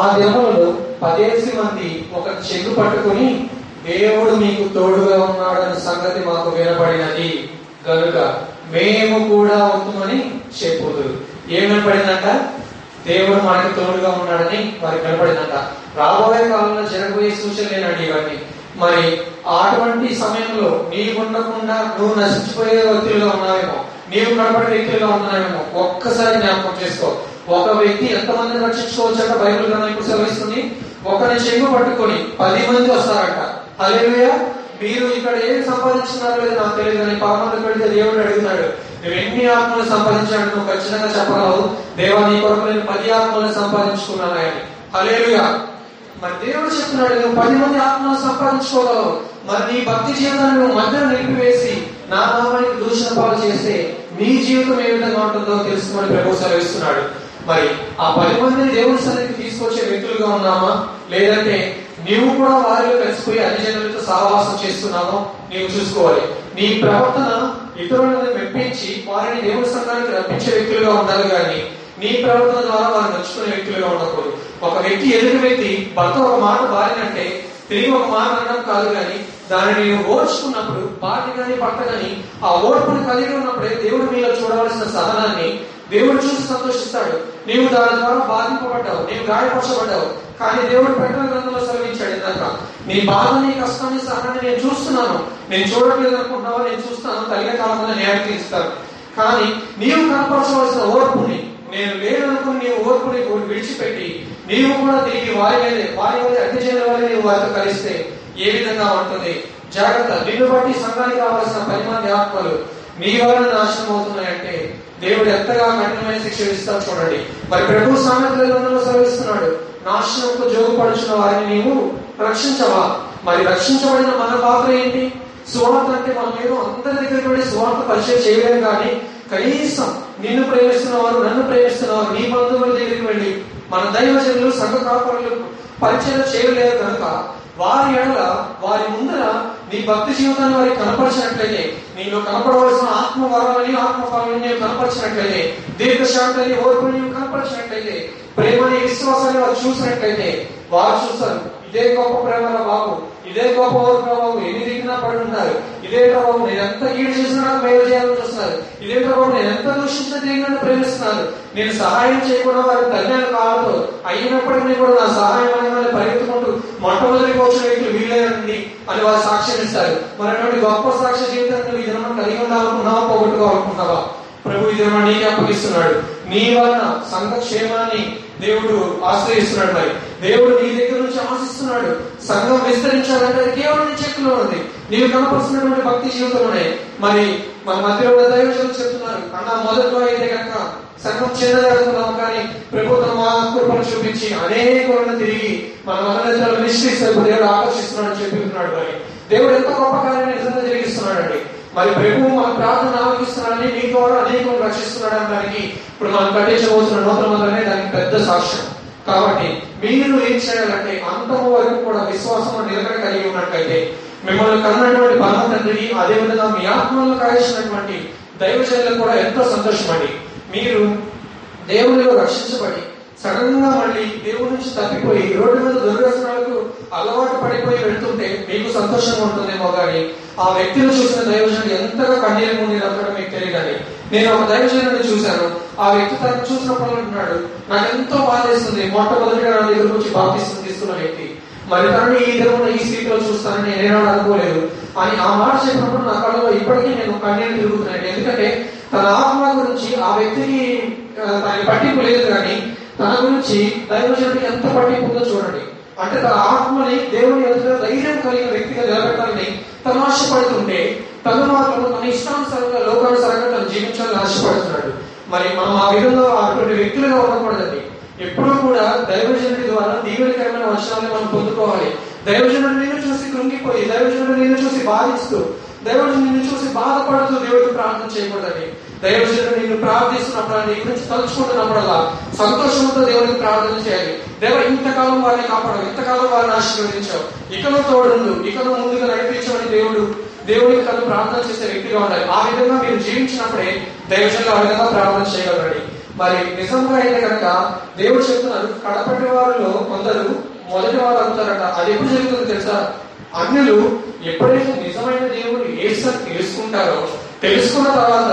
ఆ దినములలో 10,000 మంది ఒక చెంగు పట్టుకుని, దేవుడు మీకు తోడుగా ఉన్నాడన్న సంగతి మాకు వినపడినది కనుక మేము కూడా అవుతామని చెప్పుదురు. ఏం వినపడిందంట? దేవుడు మనకి తోడుగా ఉన్నాడని వారికి వినపడిందంట. రాబోయే కాలంలో జరగబోయే సూచనలేనండి ఇవన్నీ. మరి అటువంటి సమయంలో నీకుండకుండా నువ్వు నశించిపోయే వ్యక్తులుగా ఉన్నావేమో, నీవు కనపడే వ్యక్తులుగా ఉన్నావేమో ఒక్కసారి జ్ఞాపకం చేసుకో. ఒక వ్యక్తి ఎంతమందిని రక్షించుకోవచ్చట బైబిల్ గ్రంథం ఇప్పుడు సెలవిస్తుంది? ఒకరి చెంగు పట్టుకొని 10 మంది వస్తారట. హల్లెలూయా. మీరు ఇక్కడ ఏం సంపాదించినారో లేదు నాకు తెలియదు అని పాపంలోకి వెళ్తే దేవుడు అడుగుతాడు, నువ్వు ఎన్ని ఆత్మలు సంపాదించాడు? నువ్వు ఖచ్చితంగా చెప్పగలవు, దేవా నీ కొరకు నేను 10 ఆత్మలు సంపాదించుకున్నానని. హల్లెలూయా. మరి దేవుడు చెప్తున్నాడు, నువ్వు 10 మంది ఆత్మలు సంపాదించుకోగలవు. మరి నీ భక్తి జీవితాన్ని నువ్వు మధ్యలో నిలిపివేసి నా నామానికి దూషణ పాలు చేస్తే నీ జీవితం ఏ విధంగా ఉంటుందో తెలుసుకోమని ప్రభు సెలవిస్తున్నాడు. మరి ఆ 10 మందిని దేవుని సన్నిధికి తీసుకొచ్చే వ్యక్తులుగా ఉన్నామా, లేదంటే నీవు కూడా వారిలో కలిసిపోయి అన్ని జనులతో సహవాసం చేస్తున్నామో నీవు చూసుకోవాలి. నీ ప్రవర్తన ఇతరులను మెప్పించి వారిని దేవుని సంఘానికి రప్పించే వ్యక్తులుగా ఉండాలి కానీ నీ ప్రవర్తన ద్వారా వారిని నచ్చుకునే వ్యక్తులుగా ఉండకూడదు. ఒక వ్యక్తి, ఎదుటి వ్యక్తి భర్త ఒక మాట బారినంటే తిరిగి ఒక మాట అనడం కాదు కానీ దానిని ఓర్చుకున్నప్పుడు, భార్య కానీ భర్త కానీ ఆ ఓర్పును కలిగి ఉన్నప్పుడే దేవుడి మీద చూడవలసిన సహనాన్ని దేవుడు చూసి సంతోషిస్తాడు. నీవు దాని ద్వారా బాధింపబడ్డావు, నీవు గాయపరచబడ్డావు, కానీ దేవుడు ప్రకటన గ్రంథంలో సెలవించాడు, ఇందాక నీ బాధ, నీ కష్టాన్ని, సహనాన్ని నేను చూస్తున్నాను, నేను చూడట్లేదు అనుకుంటున్నావా, నేను చూస్తాను, తగిన కాలంలో న్యాయం తీరుస్తాను. కానీ నీవు కనపరచవలసిన ఓర్పుని, నేను లేదనుకుని నీవు ఓర్పుని విడిచిపెట్టి నీవు కూడా తిరిగి వారి మీద అన్ని చేయని వారి నీవు వారితో కలిస్తే ఏ విధంగా ఉంటుంది? జాగ్రత్త. నిన్ను బట్టి సంఘానికి కావాల్సిన 10 మంది ఆత్మలు మీ వలన నాశనం అవుతున్నాయంటే దేవుడు ఎంతగా కఠినమైన శిక్ష విధిస్తాడు చూడండి. మరి ప్రభు సామెతల గ్రంథంలో సెలవిస్తున్నాడు, నాశనంకు జోగుపడుచున్న వారిని నీవు రక్షించవా? మరి రక్షించబడిన మన పాత్ర ఏంటి? సువార్త అంటే మనం ఏదో అందరి దగ్గరికి వెళ్ళి సువార్త పరిచయం చేయలేం, కానీ కనీసం నిన్ను ప్రేమిస్తున్నవారు, నన్ను ప్రేమిస్తున్నవారు, నీ బంధువుల దగ్గరికి వెళ్ళి మన దైవజనులు, సంఘ కాపరులు పరిచయం చేయలేరు కనుక వారి ఎడల, వారి ముందర నీ భక్తి జీవితాన్ని వారికి కనపరిచినట్లయితే, నీలో కనపడవలసిన ఆత్మ వరాలని, ఆత్మఫలాన్ని నేను కనపరిచినట్లయితే, దీర్ఘశాంతని, ఓర్పుని నేను కనపరిచినట్లయితే, ప్రేమని, విశ్వాసాన్ని వారు చూసినట్లయితే వారు చూస్తారు, ఇదే గొప్ప ప్రేమల బాబు, ఇదే గొప్ప ఓర్పు బాబు, ఎన్ని దిగినా పడి ఉన్నారు, ఇదే బాబు నేను ఎంత ఈడు చేసినా నాకు మేలు చేయాలని చూస్తున్నారు, ఇదే బాబు నేను ఎంత దూషించిన దిగిన ప్రేమిస్తున్నాను, నేను సహాయం చేయకుండా వారి తల్లి కాదు అయినప్పటికీ కూడా నా సహాయం అనేది పరిగెత్తుకుంటూ మొట్టమొదటికి వచ్చిన వ్యక్తులు వీలైనండి అని వారు సాక్ష్యం ఇస్తారు. మరి అటువంటి గొప్ప సాక్ష్య జీవితాన్ని విధానం కలిగి ఉండాలనుకున్నావా, పోగొట్టుకోవాలనుకున్నావా? ప్రభు విధానం నీకే అప్పగిస్తున్నాడు. నీ వలన సంఘక్షేమాన్ని దేవుడు ఆశ్రయిస్తున్నాడు. మరి దేవుడు నీ దగ్గర నుంచి ఆశిస్తున్నాడు. సంఘం విస్తరించాలంటే కేవలం నీ చేతుల్లో ఉంది, నీవు కనపరుస్తున్నటువంటి భక్తి జీవితంలోనే. మరి మన మధ్యలో ఉన్న దైవజనులు చెప్తున్నారు, అన్న మొదట్లో అయితే కనుక సంఘం చిన్నదాడుతున్నాం, కానీ ప్రభుత్వం మా కృపను చూపించి అనేకులను తిరిగి మన మనందరూ నిశ్చయిస్తారు, దేవుడు ఆకర్షిస్తున్నాడు అని చెప్తున్నాడు. మరి దేవుడు ఎంతో గొప్ప కార్యాన్ని నిజంగా జరిగిస్తున్నాడు అండి. మరి ప్రభువు మన ప్రార్థన ఆలోచిస్తున్నాడని, మీ ద్వారా అనేకం రక్షిస్తున్నాడు అనడానికి ఇప్పుడు మనం కట్టించబోతున్న నూతన మందిరమే దానికి పెద్ద సాక్ష్యం. కాబట్టి మీరు ఏం చేయాలంటే అంతము వరకు కూడా విశ్వాసంలో నిలకడ కలిగి ఉన్నట్లయితే, మిమ్మల్ని కన్నటువంటి భగవంతుడిని, అదేవిధంగా మీ ఆత్మలను కాయించినటువంటి దైవజనులకు కూడా ఎంతో సంతోషమండి. మీరు దేవునిలో రక్షించబడి సడన్ గా మళ్ళీ దేవుడి నుంచి తప్పిపోయి రోడ్డు మీద దుర్వ్యసనాలకు అలవాటు పడిపోయి వెళ్తుంటే మీకు సంతోషంగా ఉంటుందేమో, కానీ ఆ వ్యక్తిని చూసిన దైవజనుడు ఎంతగా కన్నీరు నిలబడడం మీకు తెలియదని. నేను ఒక దైవజనుడిని చూశాను. ఆ వ్యక్తి తను చూసినప్పుడు అంటున్నాడు, నాకు ఎంతో బాధ వేస్తుంది, మొట్టమొదటిగా నా దగ్గర నుంచి బాప్తిస్మం తీసుకున్న వ్యక్తి, మరితనని ఈ విధంగా ఈ స్థితిలో చూస్తానని నేనేమో అనుకోలేదు అని ఆ మాట చెప్పినప్పుడు నా కళ్ళలో ఇప్పటికీ నేను కన్నీళ్లు తిరుగుతున్నాను. ఎందుకంటే తన ఆత్మ గురించి ఆ వ్యక్తికి దాని పట్టింపు లేదు, కానీ తన గురించి దైవజనుడికి ఎంత పట్టింపుందో చూడండి. అంటే తన ఆత్మని దేవుని ఎదుట ధైర్యం కలిగిన వ్యక్తిగా నిలబెట్టాలని తను ఆశపడుతుంటే తను మాత్రం తన ఇష్టానుసారంగా లోకానుసారంగా తను జీవించాలని ఆశపడుతున్నాడు. మరి మనం ఆ విధంగా అటువంటి వ్యక్తులుగా ఉండకూడదండి. ఎప్పుడూ కూడా దైవజనుడి ద్వారా దీవెనకరమైన వచనాలను మనం పొందుకోవాలి. దైవజనుడు నిన్ను చూసి కృంగిపోయి, దైవజనుడు నిన్ను చూసి బాధిస్తూ, దైవజనుడు నిన్ను చూసి బాధపడుతూ దేవుడికి ప్రార్థన చేయకూడదండి. దైవజనుడు నిన్ను ప్రార్థిస్తున్నప్పుడు, నీ గురించి తలుచుకుంటున్నప్పుడల్లా సంతోషంతో దేవుడికి ప్రార్థన చేయాలి. దేవుడు ఇంతకాలం వారిని కాపాడు, ఇంతకాలం వారిని ఆశీర్వదించావు, ఇకను తోడు, ఇకను ముందుగా నడిపించమని దేవుడికి తను ప్రార్థన చేసే వ్యక్తిగా ఉండాలి. ఆ విధంగా మీరు జీవించినప్పుడే దైవజనుడు ఆ విధంగా ప్రార్థన చేయగలరండి. మరి నిజంగా అయితే కనుక దేవుడు చెప్తున్నారు, కడపటి వారిలో కొందరు మొదటి వారు అవుతారట. అది ఎప్పుడు జరుగుతుందో తెలుసా? అన్యులు ఎప్పుడైతే నిజమైన దేవుడు ఏసని తెలుసుకుంటారో, తెలుసుకున్న తర్వాత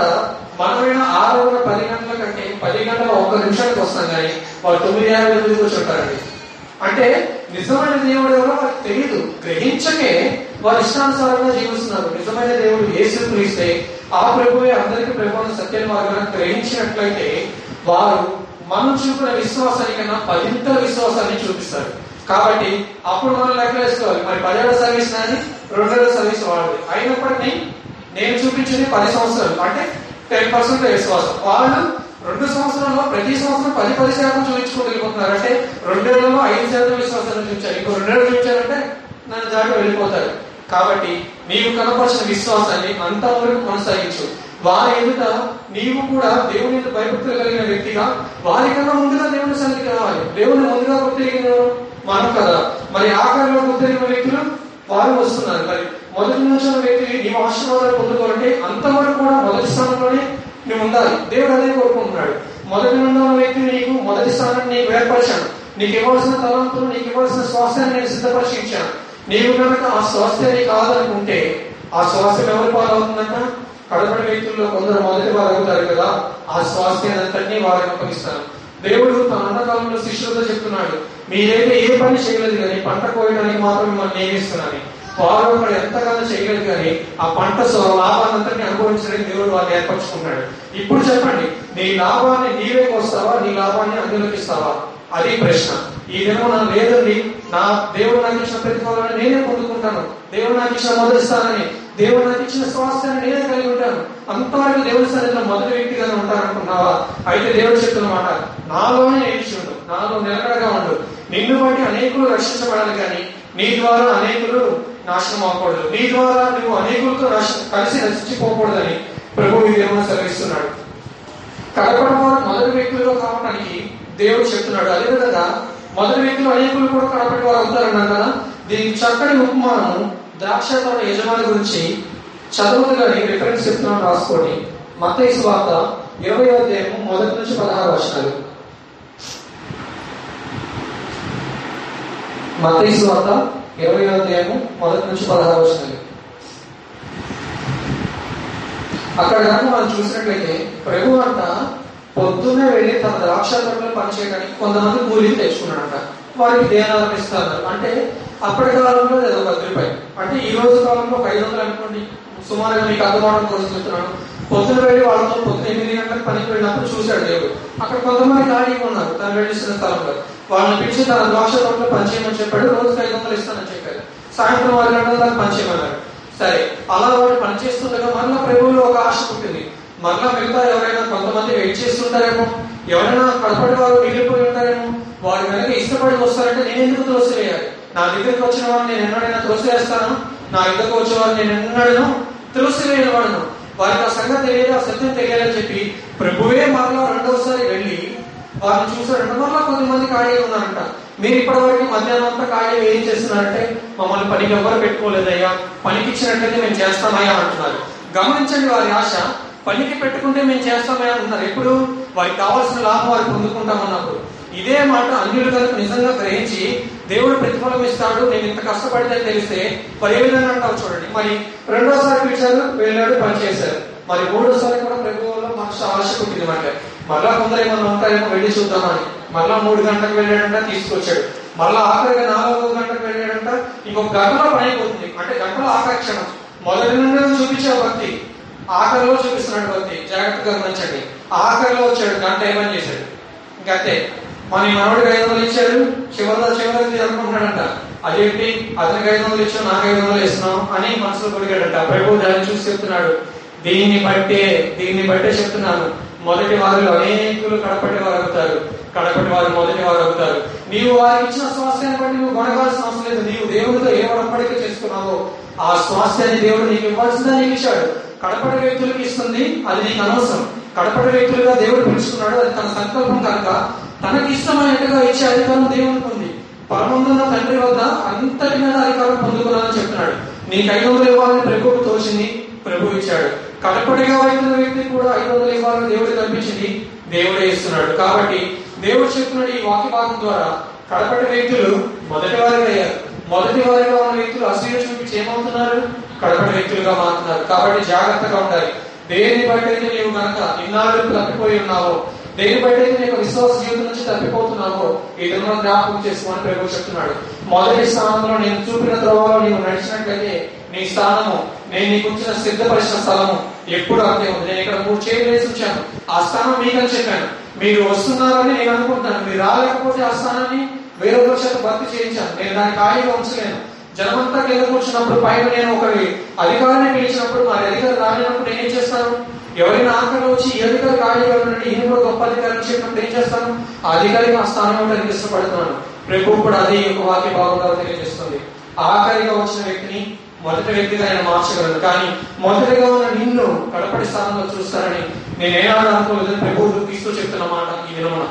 మనమైన 6:10 కంటే 10:01 వస్తాం, కానీ వారు 9:58 కూర్చుంటారండి. అంటే నిజమైన దేవుడు ఎవరో వారికి తెలియదు, గ్రహించకే వారు ఇష్టానుసారంగా జీవిస్తున్నారు. నిజమైన దేవుడు ఏసుని పిలిస్తే ఆ ప్రభువే అందరికీ ప్రభువును సత్యాన్ని వారు గ్రహించినట్లయితే వారు మనం చూపిన విశ్వాసానికన్నా పదింతల విశ్వాసాన్ని చూపిస్తారు. కాబట్టి అప్పుడు మనం లెక్కలు వేసుకోవాలి. మరి 10వ సర్వీస్ నాది, 2వ సర్వీస్ వాడు అయినప్పటికీ నేను చూపించింది 10 సంవత్సరాలు, అంటే 10% విశ్వాసం. వాళ్ళు 2 సంవత్సరాల్లో ప్రతి సంవత్సరం 10% చూపించుకుని వెళ్ళిపోతున్నారు. అంటే 2 ఏళ్లలో 5% విశ్వాసాన్ని చూపించారు, ఇంకో 2 ఏళ్ళు చూపించారంటే నన్ను దాటి వెళ్ళిపోతారు. కాబట్టి నీవు కనపరిచిన విశ్వాసాన్ని అంతవరకు కొనసాగించు. వారి ఎదుట నీవు కూడా దేవుని ఎదుట భయభక్తులు కలిగిన వ్యక్తిగా, వారికన్నా ముందుగా దేవుని సన్నిధికి రావాలి. దేవుని ముందుగా గుర్తిరిగిన మనం కదా, మరి ఆఖరిలో గుర్తిరిగిన వ్యక్తులు వారు వస్తున్నారు. మరి మొదటి నుంచి వ్యక్తి నీవు ఆశీర్వాదాలు పొందుకోవాలంటే అంతవరకు కూడా మొదటి స్థానంలోనే నువ్వు ఉండాలి. దేవుడు అదే కోరుకుంటున్నాడు. మొదటి నుండి ఉన్న వ్యక్తి నీకు మొదటి స్థానాన్ని నీకు ఏర్పరిచాను. నీకు ఇవ్వాల్సిన తలంతులు, నీకు ఇవ్వాల్సిన స్వాస్థ్యాన్ని నేను సిద్ధపరిచి ఇచ్చాను. నీవు కనుక ఆ స్వాస్థ్యాన్ని కాదనుకుంటే ఆ స్వాస్థ్యం ఎవరి పాలవుతుందట? కడపడి వ్యక్తుల్లో కొందరు మొదటి వారు అవుతారు కదా, ఆ స్వాస్థ్యాన్ని అంతటినీ వారికి అప్పగిస్తాను. దేవుడు తన అన్నకాలంలో శిష్యులతో చెప్తున్నాడు, మీరైతే ఏ పని చేయలేదు కానీ పంట కోయడానికి మాత్రం మిమ్మల్ని నియమిస్తున్నాను. వారు అక్కడ ఎంతగానో చేయలేదు కానీ ఆ పంట లాభాన్నంతటినీ అనుభవించడానికి దేవుడు వాళ్ళు ఏర్పరచుకున్నాడు. ఇప్పుడు చెప్పండి, నీ లాభాన్ని నీవే కోస్తావా, నీ లాభాన్ని అందులోకిస్తావా? అది ప్రశ్న. ఈ దినం నా లేదండి, నా దేవుడు నాకు ఇచ్చిన ప్రతిఫలాన్ని నేనే పొందుకుంటాను, దేవుడు నాకు ఇచ్చిన మొదటి స్థానాన్ని, దేవుడు నాకు ఇచ్చిన స్వాస్థ్యాన్ని నేనే కలిగి ఉంటాను. అంతవరకు దేవుడి స్థానంలో మొదటి వ్యక్తిగానే ఉంటాననుకున్నావా? అయితే దేవుడు చెప్తున్నమాట, నాలోనే నేర్చుండు, నాలో నిలకడగా ఉండు. నిన్ను బట్టి అనేకులు రక్షించబడాలి కానీ నీ ద్వారా అనేకులు నాశనం అవ్వకూడదు, నీ ద్వారా నువ్వు అనేకులతో కలిసి నశించిపోకూడదని ప్రభు ఈ దేవుని సెలవిస్తున్నాడు. కడపడ వారు మొదటి వ్యక్తుల్లో కావడానికి దేవుడు చెప్తున్నాడు. అదేవిధంగా మొదటి వ్యక్తులు అనేకులు కూడా కడపడి వారు అవుతారన్నారు కదా. దీనికి చక్కని ఉపమానం ద్రాక్ష తోట యజమాని గురించి చదువుతుగానే రిఫరెన్స్ చెప్తున్నాను, రాసుకొని. మత్తయి సువార్త 20:1-16. మత్తయి సువార్త 20:1-16. అక్కడ కనుక మనం చూసినట్లయితే ప్రభు అంట పొద్దున్నే వెళ్ళి తన ద్రాక్ష తోటలో పనిచేయడానికి కొంతమంది కూలీలు తెచ్చుకున్నాడంట. వారికి దేనాలను ఇస్తారు. అంటే అప్పటి కాలంలో 10 రూపాయలు, అంటే ఈ రోజు కాలంలో 500 అనుకోండి సుమారుగా. మీకు అర్థమవడం కోసం చెప్తున్నాను. పొద్దున వెళ్ళి వాళ్ళతో పొద్దున 8 గంటలకు పనికి వెళ్ళినప్పుడు చూశాడు దేవుడు, అక్కడ కొంతమంది ఖాళీగా ఉన్నారు తను వెళ్ళిస్తున్న స్థలంలో. వాళ్ళని పిలిచి తన ద్రాక్ష తోటలో పనిచేయమని చెప్పాడు. రోజుకి 500 ఇస్తానని చెప్పాడు. సాయంత్రం 6 గంటల దాకా పనిచేయమన్నాడు. సరే, అలా వాళ్ళు పనిచేస్తుండగా మరలా ప్రభువులో ఒక ఆశ పుట్టింది. మరలా మిగతా ఎవరైనా కొంతమంది వెయిట్ చేస్తుంటారేమో, ఎవరైనా కడపటి వారు మిగిలిపోయి ఉంటారేమో, వారు కనుక ఇష్టపడి వస్తారంటే నేను ఎందుకు తోసివేయాలి? నా దగ్గరకు వచ్చిన వారిని నేను ఎన్నడైనా తోసివేస్తాను, నా ఇద్దరికి వచ్చే వారిని నేను ఎన్నడైనా తోసివేయని వాడను. వారికి ఆ సంగతి తెలియదు, ఆ సత్యం తెలియాలని చెప్పి ప్రభువే మరలా 2వ సారి వెళ్ళి వారిని చూశారంట. మరలా కొంతమంది ఖాళీగా ఉన్నారంట. మీరు ఇప్పటి వరకు మధ్యాహ్నం అంతా ఖాళీగా ఏం చేస్తున్నారంటే మమ్మల్ని పనికి ఎవరు పెట్టుకోలేదయ్యా, పనికి ఇచ్చినట్లయితే మేము చేస్తామయ్యా అంటున్నారు. గమనించండి, వారి ఆశ పనికి పెట్టుకుంటే మేము చేస్తామని అంటున్నారు. ఎప్పుడు వారికి కావాల్సిన లాభం వారు పొందుకుంటామన్నప్పుడు. ఇదే మాట అన్యులు కనుక నిజంగా గ్రహించి దేవుడు ప్రతిఫలం ఇస్తాడు నేను ఇంత కష్టపడితే తెలిస్తే మరి ఏ విధంగా అంటావు చూడండి. మరి 2వ సారి పిలిచారు, వెళ్ళాడు, పనిచేశారు. మరి 3వ సారి కూడా ప్రభువులో మనసు ఆశ పుట్టింది. మళ్ళీ కొందరు ఏమన్నా ఉంటారేమో వెళ్ళి చూద్దామని. మళ్ళా 3 గంటలకు వెళ్ళాడంట, తీసుకొచ్చాడు. మళ్ళా ఆఖరిగా 4వ గంటకు వెళ్ళాడంట, ఇంకొక గంటలో పని పోతుంది. అంటే గంటలో ఆకర్షణ మొదటి నుండి చూపించావు భక్తి, ఆఖరిలో చూపిస్తున్నాడు భక్తి. జాగ్రత్తగా గమనించండి, ఆఖరిలో వచ్చాడు, గంట ఏమని చేశాడు. ఇంకంతే, మన మనవడికి 500 ఇచ్చాడు, చివరి అనుకుంటాడంట, అదేంటి అతనికి 500 ఇచ్చావు, నాకు 500 ఇస్తున్నాం అని మనసులో కొడిగాడంట. ప్రభు దాన్ని చూసి చెప్తున్నాడు, దీన్ని బట్టే చెప్తున్నాను, మొదటి వారిలో అనేకులు కడపటి వారు అవుతారు. నీవు వారికి ఇచ్చిన స్వాస్థ్యాన్ని బట్టి నువ్వు కొనగాల్సిన అవసరం లేదు. నీవు దేవుడితో ఏ ఒడపడిక చేసుకున్నావో ఆ స్వాస్థ్యాన్ని దేవుడు నీకు ఇవ్వాల్సిందా నీకు ఇచ్చాడు. కడపటి వ్యక్తులకు ఇస్తుంది, అది నీకు అనవసరం. కడపటి వ్యక్తులుగా దేవుడు పిలుచుకున్నాడు, అది తన సంకల్పం కనుక తనకి ఇష్టమైనట్టుగా ఇచ్చే అధికారం దేవునికి ఉంది. పరమందున్న తండ్రి వద్ద అంతటి మీద అధికారం పొందుకున్నానని చెప్తున్నాడు. నీకు 500 ఇవ్వాలని ప్రభువుకు తోచింది, ప్రభు ఇచ్చాడు. కడపటిగా వైద్యుల వ్యక్తి కూడా 500 ఇవ్వాలని దేవుడు కనిపించింది, దేవుడే ఇస్తున్నాడు. కాబట్టి దేవుడు చెప్తున్నాడు ఈ వాక్య భాగం ద్వారా, కడపటి వ్యక్తులు మొదటి వారిగా అయ్యారు. మొదటి వారిగా ఉన్న వ్యక్తులు అసూయ చూపించి ఏమవుతున్నారు, కడపటి వ్యక్తులుగా మారుతున్నారు. కాబట్టి జాగ్రత్తగా ఉండాలి. దేని బయటైతే నీవు కనుక ఇన్నాళ్ళు తప్పిపోయి ఉన్నావో, దేని బయటైతే నీకు విశ్వాస జీవితం నుంచి తప్పిపోతున్నావో, ఏదైనా జ్ఞాపకం చేసుకోమని ప్రభు చెప్తున్నాడు. మొదటి స్థానంలో నేను చూపిన తర్వాత నీవు నడిచినట్లయితే నీ స్థానము, నేను నీకు వచ్చిన సిద్ధపరిచిన స్థలము ఎప్పుడు అంతే ఉంది. నేను ఇక్కడ 3 చైర్లు వేసి ఉంచాను, ఆ స్థానం మీకని చెప్పాను. మీరు వస్తున్నారని నేను అనుకుంటున్నాను, మీరు రాలేకపోతే ఆ స్థానాన్ని వేరే చేత భర్తీ చేయించాను. నేను దానికి ఖాళీగా ఉంచలేను. జనమంతా కింద కూర్చున్నప్పుడు పైన నేను ఒక అధికారాన్ని పిలిచినప్పుడు, మరి అధికారి రాలేనప్పుడు నేనేం చేస్తాను? ఎవరైనా ఆకలి వచ్చి ఈ అధికారి ఖాళీగా ఉన్నట్టు ఈయన కూడా గొప్ప అధికారులు చెప్పినప్పుడు ఏం చేస్తాను? ఆ అధికారికి ఆ స్థానంలో నేను ఇష్టపడుతున్నాను. ప్రభువు కూడా అదే ఒక వాక్య భావంగా తెలియజేస్తుంది. ఆఖరిగా వచ్చిన వ్యక్తిని మొదటి వ్యక్తిగా ఆయన మార్చగలరు, కానీ మొదటిగా ఉన్న నిన్ను కడపటి స్థానంలో చూస్తారని నేనేనాడు అనుకోలేదని ప్రభువు తీసుకు చెప్తున్నమాట. ఈ విలువన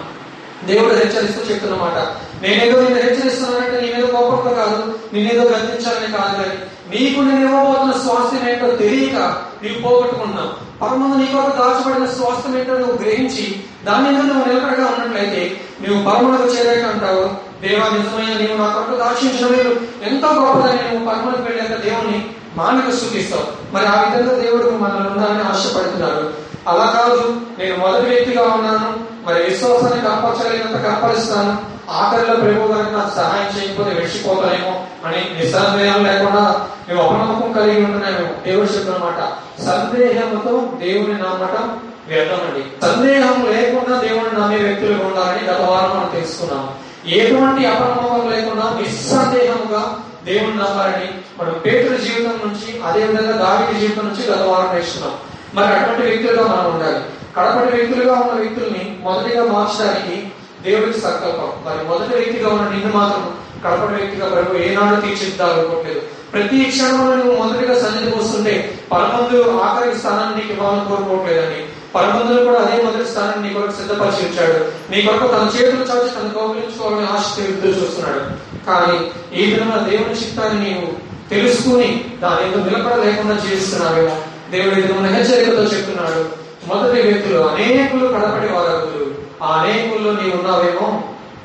దేవుడు హెచ్చరిస్తూ చెప్తున్నమాట. నేనేదో నిన్ను హెచ్చరిస్తున్నానంటే నేనేదో కోపంతో కాదు, నేనేదో గర్తించాలని కాదు, కానీ నీకు నేను ఇవ్వబోతున్న స్వాస్థ్యం ఏంటో తెలియక నీకు పోగొట్టుకున్నావు. పరమందు నీ కొరకు దాచబడిన స్వాస్థ్యం ఏంటో నువ్వు గ్రహించి దాని మీద నువ్వు నిలకడగా ఉన్నట్లయితే నువ్వు పరమునకు చేరాక అంటావు, దేవా నిజమైన నీవు నా కొరకు దాక్షించడం లేదు, ఎంతో గొప్పదని నువ్వు పరమునకు వెళ్ళాక దేవుని మానకు స్తుతిస్తావు. మరి ఆ విధంగా దేవుడు మనల్ని ఉండాలని ఆశపడుతున్నారు. అలా కాదు, నేను మొదటి వ్యక్తిగా ఉన్నాను, మరి విశ్వాసాన్ని కనపరచగలిగినంత కనపరుస్తాను, ఆఖరిలో ప్రభు గారికి నాకు సహాయం చేయకపోతే వెడిచిపోతానేమో అని నిస్సందేహం లేకుండా మేము అపనమ్మకం కలిగి ఉంటున్నాము. దేవుడు చెప్తున్నమాట, సందేహంతో దేవుని నమ్మటం వ్యర్థమండి. సందేహం లేకుండా దేవుని నమ్మే వ్యక్తులుగా ఉండాలని గత వారం మనం తెలుసుకున్నాము. ఎటువంటి అపనమ్మకం లేకుండా నిస్సందేహంగా దేవుని నమ్మాలని మనం పేతురు జీవితం నుంచి, అదేవిధంగా దావీదు జీవితం నుంచి గత వారం నేర్చుకున్నాం. మరి అటువంటి వ్యక్తులుగా మనం ఉండాలి. కడపటి వ్యక్తులుగా ఉన్న వ్యక్తుల్ని మొదటిగా మార్చడానికి దేవుడికి సంకల్పం. మరి మొదటి వ్యక్తిగా ఉన్న నిన్ను మాత్రం కడపటి వ్యక్తిగా ప్రభు ఏనాడు తీర్చిదిద్దాలనుకోవట్లేదు. ప్రతి క్షణంలో నువ్వు మొదటిగా సన్నిధికి వస్తుంటే పరమందు ఆఖరి స్థానాన్ని నీకు ఇవ్వాలని కోరుకోవట్లేదండి. పరమందులు కూడా అదే మొదటి స్థానాన్ని నీ కొరకు సిద్ధపరిచి ఉంచాడు. నీ కొరకు తన చేతులు చాచి తను గౌరవించుకోవాలని ఆశతో ఎదురు చూస్తున్నాడు. కానీ ఈ విధంగా దేవుని చిత్తాన్ని నీవు తెలుసుకుని దాని ఏదో నిలకడ లేకుండా జీవిస్తున్నావేమో. దేవుడు ఎదురున్న హెచ్చరికతో చెప్తున్నాడు, మొదటి వ్యక్తులు అనేకులు కడపటి వారు, ఆ అనేకుల్లో నీవు ఉన్నావేమో,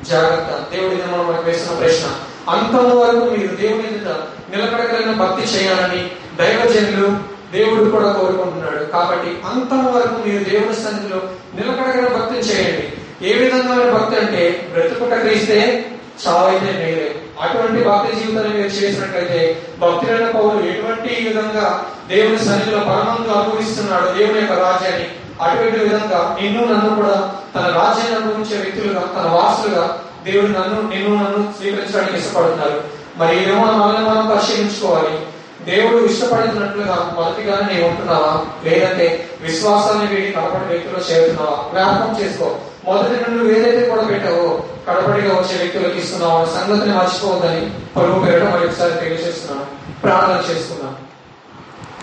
జాగ్రత్త. దేవుడి మనం మనకు వేసిన ప్రశ్న, అంతం వరకు మీరు దేవుని నిలకడగలిగిన భక్తి చేయాలని దైవజనులు దేవుడు కూడా కోరుకుంటున్నాడు. కాబట్టి అంతం వరకు మీరు దేవుని సన్నిధిలో నిలకడగలిగిన భక్తిని చేయండి. ఏ విధంగా భక్తి అంటే, బ్రతుకుట క్రీస్తే చావైతే నేరే. అటువంటి భక్తి జీవితాన్ని మీరు చేసినట్లయితే భక్తులైన పౌరులు ఎటువంటి విధంగా దేవుని సన్నిధిలో పరమందు అనుభవిస్తున్నాడు దేవుని యొక్క రాజ్యాన్ని, అటువంటి విధంగా నిన్ను నన్ను కూడా తన రాజ్యాన్ని అనుభవించే వ్యక్తులుగా, తన వాసులుగా దేవుడు నిన్ను నన్ను స్వీకరించడానికి ఇష్టపడుతున్నారు. మరి ఏమో మనల్ని మనం పరిశీలించుకోవాలి. దేవుడు ఇష్టపడుతున్నట్లుగా మొదటిగానే నేను ఉంటున్నావా, లేదంటే విశ్వాసాన్ని వీడి కడపటి వ్యక్తులు చేరుతున్నావా? జ్ఞాపకం చేసుకో, మొదటి నుండి ఏదైతే కూడా పెట్టావో కడపటిగా వచ్చే వ్యక్తులకు ఇస్తున్నావు అనే సంగతిని మర్చిపోవద్దని పరుగు పెట్టడం మరొకసారి తెలియజేస్తున్నాను. ప్రార్థన చేసుకున్నాను.